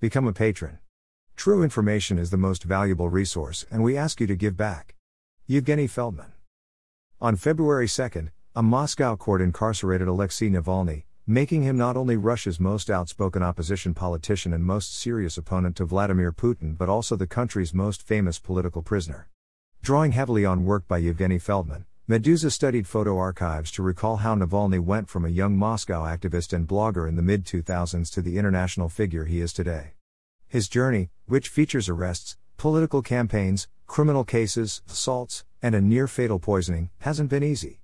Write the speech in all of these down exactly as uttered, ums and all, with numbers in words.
Become a patron. True information is the most valuable resource, and we ask you to give back. Yevgeny Feldman. On February second, a Moscow court incarcerated Alexei Navalny, making him not only Russia's most outspoken opposition politician and most serious opponent to Vladimir Putin, but also the country's most famous political prisoner. Drawing heavily on work by Yevgeny Feldman, Meduza studied photo archives to recall how Navalny went from a young Moscow activist and blogger in the mid two thousands to the international figure he is today. His journey, which features arrests, political campaigns, criminal cases, assaults, and a near-fatal poisoning, hasn't been easy.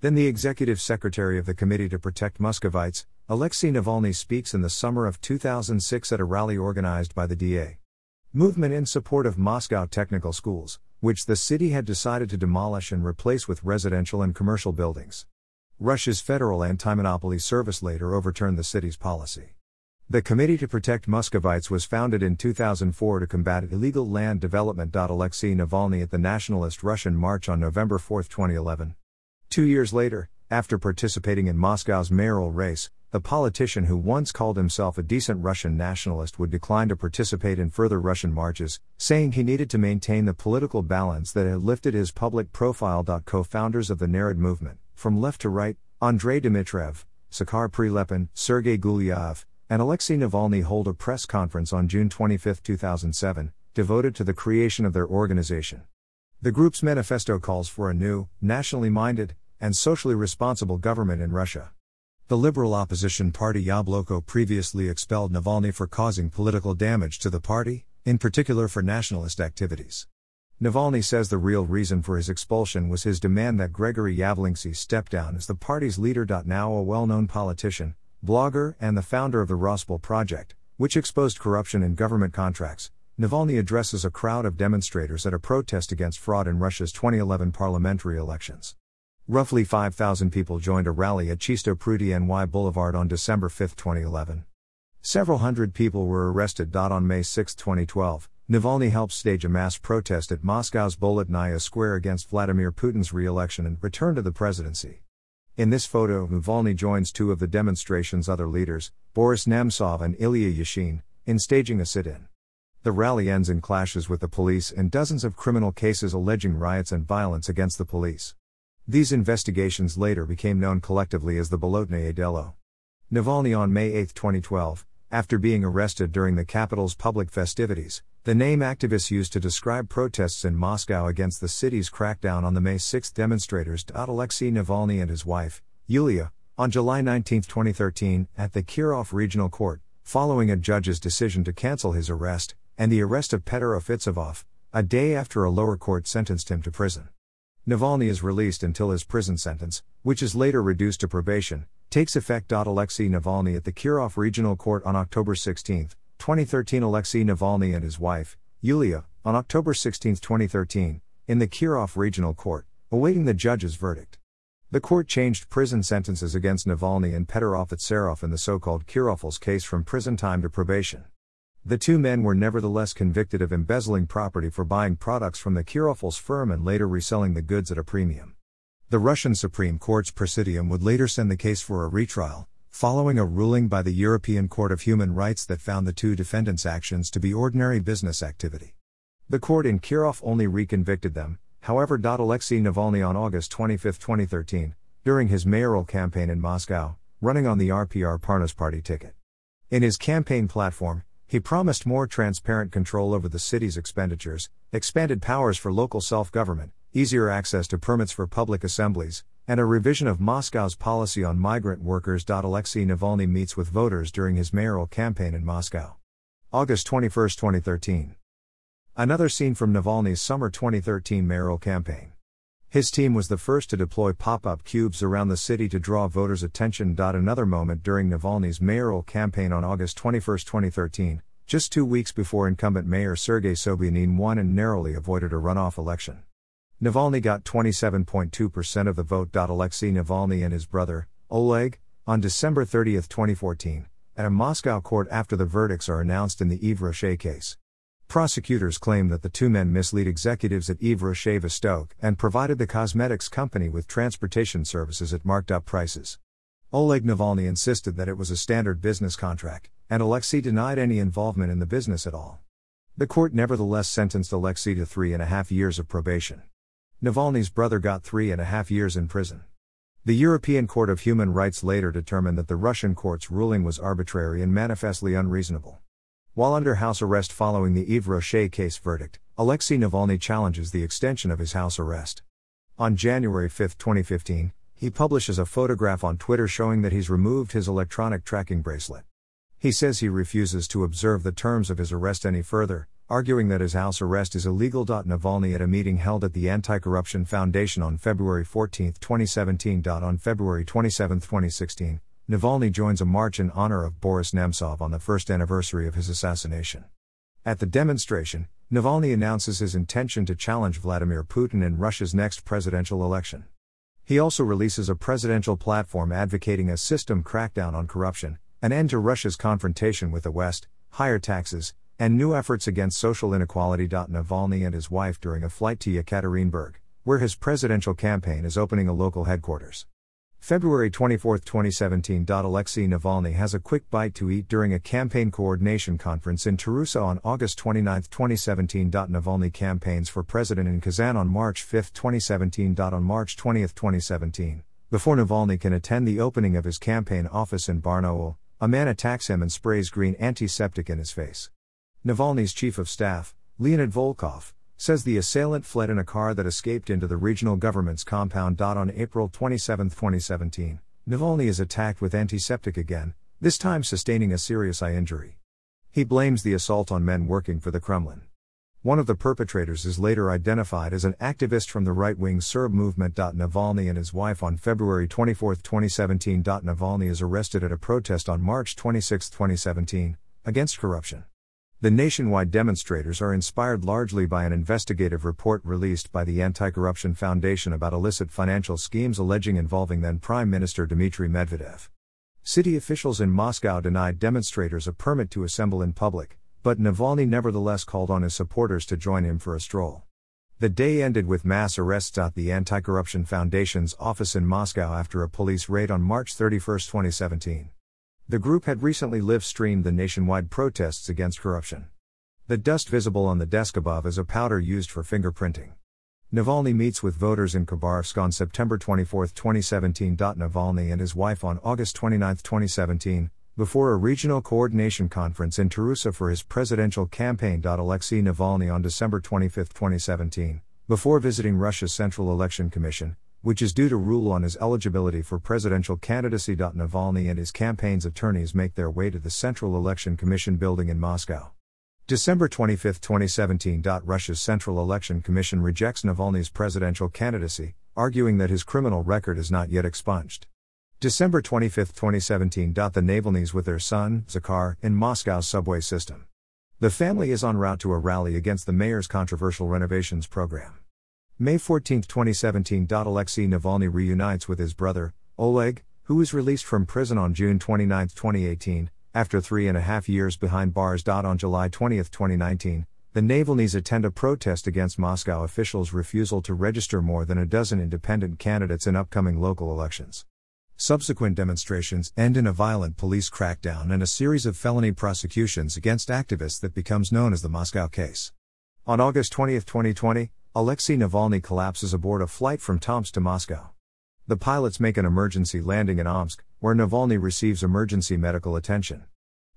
Then the executive secretary of the Committee to Protect Muscovites, Alexei Navalny, speaks in the summer of two thousand six at a rally organized by the D A. Movement in Support of Moscow Technical Schools, which the city had decided to demolish and replace with residential and commercial buildings. Russia's Federal Anti-Monopoly Service later overturned the city's policy. The Committee to Protect Muscovites was founded in two thousand four to combat illegal land development. Alexei Navalny at the nationalist Russian March on November fourth, twenty eleven. Two years later, after participating in Moscow's mayoral race, the politician who once called himself a decent Russian nationalist would decline to participate in further Russian marches, saying he needed to maintain the political balance that had lifted his public profile. Co-founders of the Narod movement, from left to right, Andrei Dmitrev, Sakhar Prilepin, Sergey Gulyaev, and Alexei Navalny hold a press conference on June twenty-fifth, two thousand seven, devoted to the creation of their organization. The group's manifesto calls for a new, nationally minded, and socially responsible government in Russia. The liberal opposition party Yabloko previously expelled Navalny for causing political damage to the party, in particular for nationalist activities. Navalny says the real reason for his expulsion was his demand that Grigory Yavlinsky step down as the party's leader. Now a well-known politician, blogger, and the founder of the RosPil Project, which exposed corruption in government contracts, Navalny addresses a crowd of demonstrators at a protest against fraud in Russia's twenty eleven parliamentary elections. Roughly five thousand people joined a rally at Chisto Prudy N Y Boulevard on December fifth, twenty eleven. Several hundred people were arrested. On May sixth, twenty twelve, Navalny helped stage a mass protest at Moscow's Bolotnaya Square against Vladimir Putin's re-election and return to the presidency. In this photo, Navalny joins two of the demonstration's other leaders, Boris Nemtsov and Ilya Yashin, in staging a sit-in. The rally ends in clashes with the police and dozens of criminal cases alleging riots and violence against the police. These investigations later became known collectively as the Bolotnaya Delo. Navalny on May eighth, twenty twelve, after being arrested during the capital's public festivities, the name activists used to describe protests in Moscow against the city's crackdown on the May sixth demonstrators. Alexei Navalny and his wife, Yulia, on July nineteenth, twenty thirteen, at the Kirov Regional Court, following a judge's decision to cancel his arrest, and the arrest of Pyotr Ofitserov, a day after a lower court sentenced him to prison. Navalny is released until his prison sentence, which is later reduced to probation, takes effect. Alexei Navalny at the Kirov Regional Court on October sixteenth, twenty thirteen. Alexei Navalny and his wife, Yulia, on October sixteenth, twenty thirteen, in the Kirov Regional Court, awaiting the judge's verdict. The court changed prison sentences against Navalny and Pyotr Ofitserov in the so-called Kirovles case from prison time to probation. The two men were nevertheless convicted of embezzling property for buying products from the Kirovles firm and later reselling the goods at a premium. The Russian Supreme Court's Presidium would later send the case for a retrial, following a ruling by the European Court of Human Rights that found the two defendants' actions to be ordinary business activity. The court in Kirov only reconvicted them, however. Alexei Navalny on August twenty-fifth, twenty thirteen, during his mayoral campaign in Moscow, running on the R P R Parnas party ticket. In his campaign platform, he promised more transparent control over the city's expenditures, expanded powers for local self-government, easier access to permits for public assemblies, and a revision of Moscow's policy on migrant workers. Alexei Navalny meets with voters during his mayoral campaign in Moscow. August twenty-first, twenty thirteen. Another scene from Navalny's summer twenty thirteen mayoral campaign. His team was the first to deploy pop-up cubes around the city to draw voters' attention. Another moment during Navalny's mayoral campaign on August twenty-first, twenty thirteen, just two weeks before incumbent mayor Sergey Sobyanin won and narrowly avoided a runoff election. Navalny got twenty-seven point two percent of the vote. Alexei Navalny and his brother, Oleg, on December thirtieth, twenty fourteen, at a Moscow court after the verdicts are announced in the Yves Rocher case. Prosecutors claim that the two men misled executives at Yves Rocheva Stoke and provided the cosmetics company with transportation services at marked up prices. Oleg Navalny insisted that it was a standard business contract, and Alexei denied any involvement in the business at all. The court nevertheless sentenced Alexei to three and a half years of probation. Navalny's brother got three and a half years in prison. The European Court of Human Rights later determined that the Russian court's ruling was arbitrary and manifestly unreasonable. While under house arrest following the Yves Rocher case verdict, Alexei Navalny challenges the extension of his house arrest. On January fifth, twenty fifteen, he publishes a photograph on Twitter showing that he's removed his electronic tracking bracelet. He says he refuses to observe the terms of his arrest any further, arguing that his house arrest is illegal. Navalny at a meeting held at the Anti-Corruption Foundation on February fourteenth, twenty seventeen. On February twenty-seventh, twenty sixteen, Navalny joins a march in honor of Boris Nemtsov on the first anniversary of his assassination. At the demonstration, Navalny announces his intention to challenge Vladimir Putin in Russia's next presidential election. He also releases a presidential platform advocating a system crackdown on corruption, an end to Russia's confrontation with the West, higher taxes, and new efforts against social inequality. Navalny and his wife during a flight to Yekaterinburg, where his presidential campaign is opening a local headquarters. February twenty-fourth, twenty seventeen. Alexei Navalny has a quick bite to eat during a campaign coordination conference in Tarusa on August twenty-ninth, twenty seventeen. Navalny campaigns for president in Kazan on March fifth, twenty seventeen. On March twentieth, twenty seventeen, before Navalny can attend the opening of his campaign office in Barnaul, a man attacks him and sprays green antiseptic in his face. Navalny's chief of staff, Leonid Volkov, says the assailant fled in a car that escaped into the regional government's compound. On April twenty-seventh, twenty seventeen, Navalny is attacked with antiseptic again, this time sustaining a serious eye injury. He blames the assault on men working for the Kremlin. One of the perpetrators is later identified as an activist from the right-wing Serb movement. Navalny and his wife on February twenty-fourth, twenty seventeen. Navalny is arrested at a protest on March twenty-sixth, twenty seventeen, against corruption. The nationwide demonstrators are inspired largely by an investigative report released by the Anti-Corruption Foundation about illicit financial schemes alleging involving then Prime Minister Dmitry Medvedev. City officials in Moscow denied demonstrators a permit to assemble in public, but Navalny nevertheless called on his supporters to join him for a stroll. The day ended with mass arrests at the Anti-Corruption Foundation's office in Moscow after a police raid on March thirty-first, twenty seventeen. The group had recently live-streamed the nationwide protests against corruption. The dust visible on the desk above is a powder used for fingerprinting. Navalny meets with voters in Khabarovsk on September twenty-fourth, twenty seventeen. Navalny and his wife on August twenty-ninth, twenty seventeen, before a regional coordination conference in Tarusa for his presidential campaign. Alexei Navalny on December twenty-fifth, twenty seventeen, before visiting Russia's Central Election Commission, which is due to rule on his eligibility for presidential candidacy. Navalny and his campaign's attorneys make their way to the Central Election Commission building in Moscow. December twenty-fifth, twenty seventeen. Russia's Central Election Commission rejects Navalny's presidential candidacy, arguing that his criminal record is not yet expunged. December twenty-fifth, twenty seventeen. The Navalnys with their son, Sakhar, in Moscow's subway system. The family is en route to a rally against the mayor's controversial renovations program. May fourteenth, twenty seventeen. Alexei Navalny reunites with his brother, Oleg, who was released from prison on June twenty-ninth, twenty eighteen, after three and a half years behind bars. On July twentieth, twenty nineteen, the Navalnys attend a protest against Moscow officials' refusal to register more than a dozen independent candidates in upcoming local elections. Subsequent demonstrations end in a violent police crackdown and a series of felony prosecutions against activists that becomes known as the Moscow case. On August twentieth, twenty twenty, Alexei Navalny collapses aboard a flight from Tomsk to Moscow. The pilots make an emergency landing in Omsk, where Navalny receives emergency medical attention.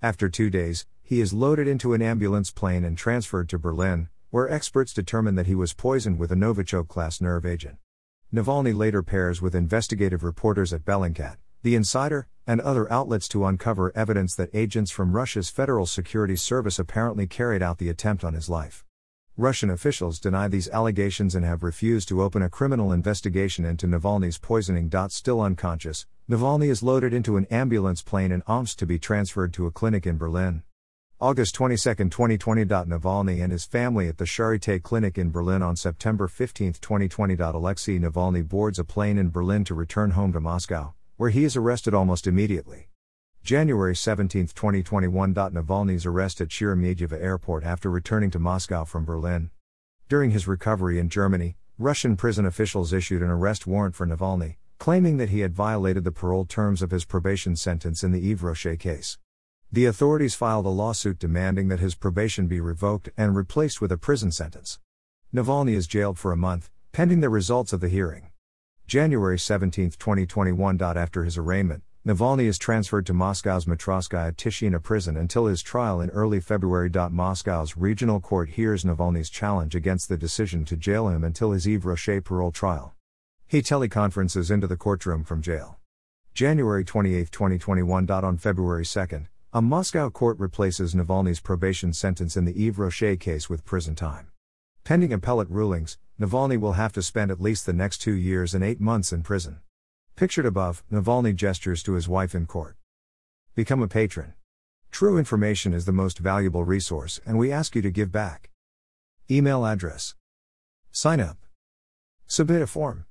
After two days, he is loaded into an ambulance plane and transferred to Berlin, where experts determine that he was poisoned with a Novichok-class nerve agent. Navalny later pairs with investigative reporters at Bellingcat, The Insider, and other outlets to uncover evidence that agents from Russia's Federal Security Service apparently carried out the attempt on his life. Russian officials deny these allegations and have refused to open a criminal investigation into Navalny's poisoning. Still unconscious, Navalny is loaded into an ambulance plane in Omsk to be transferred to a clinic in Berlin. August twenty-second, twenty twenty. Navalny and his family at the Charité Clinic in Berlin on September fifteenth, twenty twenty. Alexei Navalny boards a plane in Berlin to return home to Moscow, where he is arrested almost immediately. January seventeenth, twenty twenty-one. Navalny is arrested at Sheremetyevo Airport after returning to Moscow from Berlin. During his recovery in Germany, Russian prison officials issued an arrest warrant for Navalny, claiming that he had violated the parole terms of his probation sentence in the Yves Rocher case. The authorities filed a lawsuit demanding that his probation be revoked and replaced with a prison sentence. Navalny is jailed for a month, pending the results of the hearing. January seventeenth, twenty twenty-one. After his arraignment, Navalny is transferred to Moscow's Matrosskaya Tishina prison until his trial in early February. Moscow's regional court hears Navalny's challenge against the decision to jail him until his Yves Rocher parole trial. He teleconferences into the courtroom from jail. January twenty-eighth, twenty twenty-one. On February second, a Moscow court replaces Navalny's probation sentence in the Yves Rocher case with prison time. Pending appellate rulings, Navalny will have to spend at least the next two years and eight months in prison. Pictured above, Navalny gestures to his wife in court. Become a patron. True information is the most valuable resource, and we ask you to give back. Email address. Sign up. Submit a form.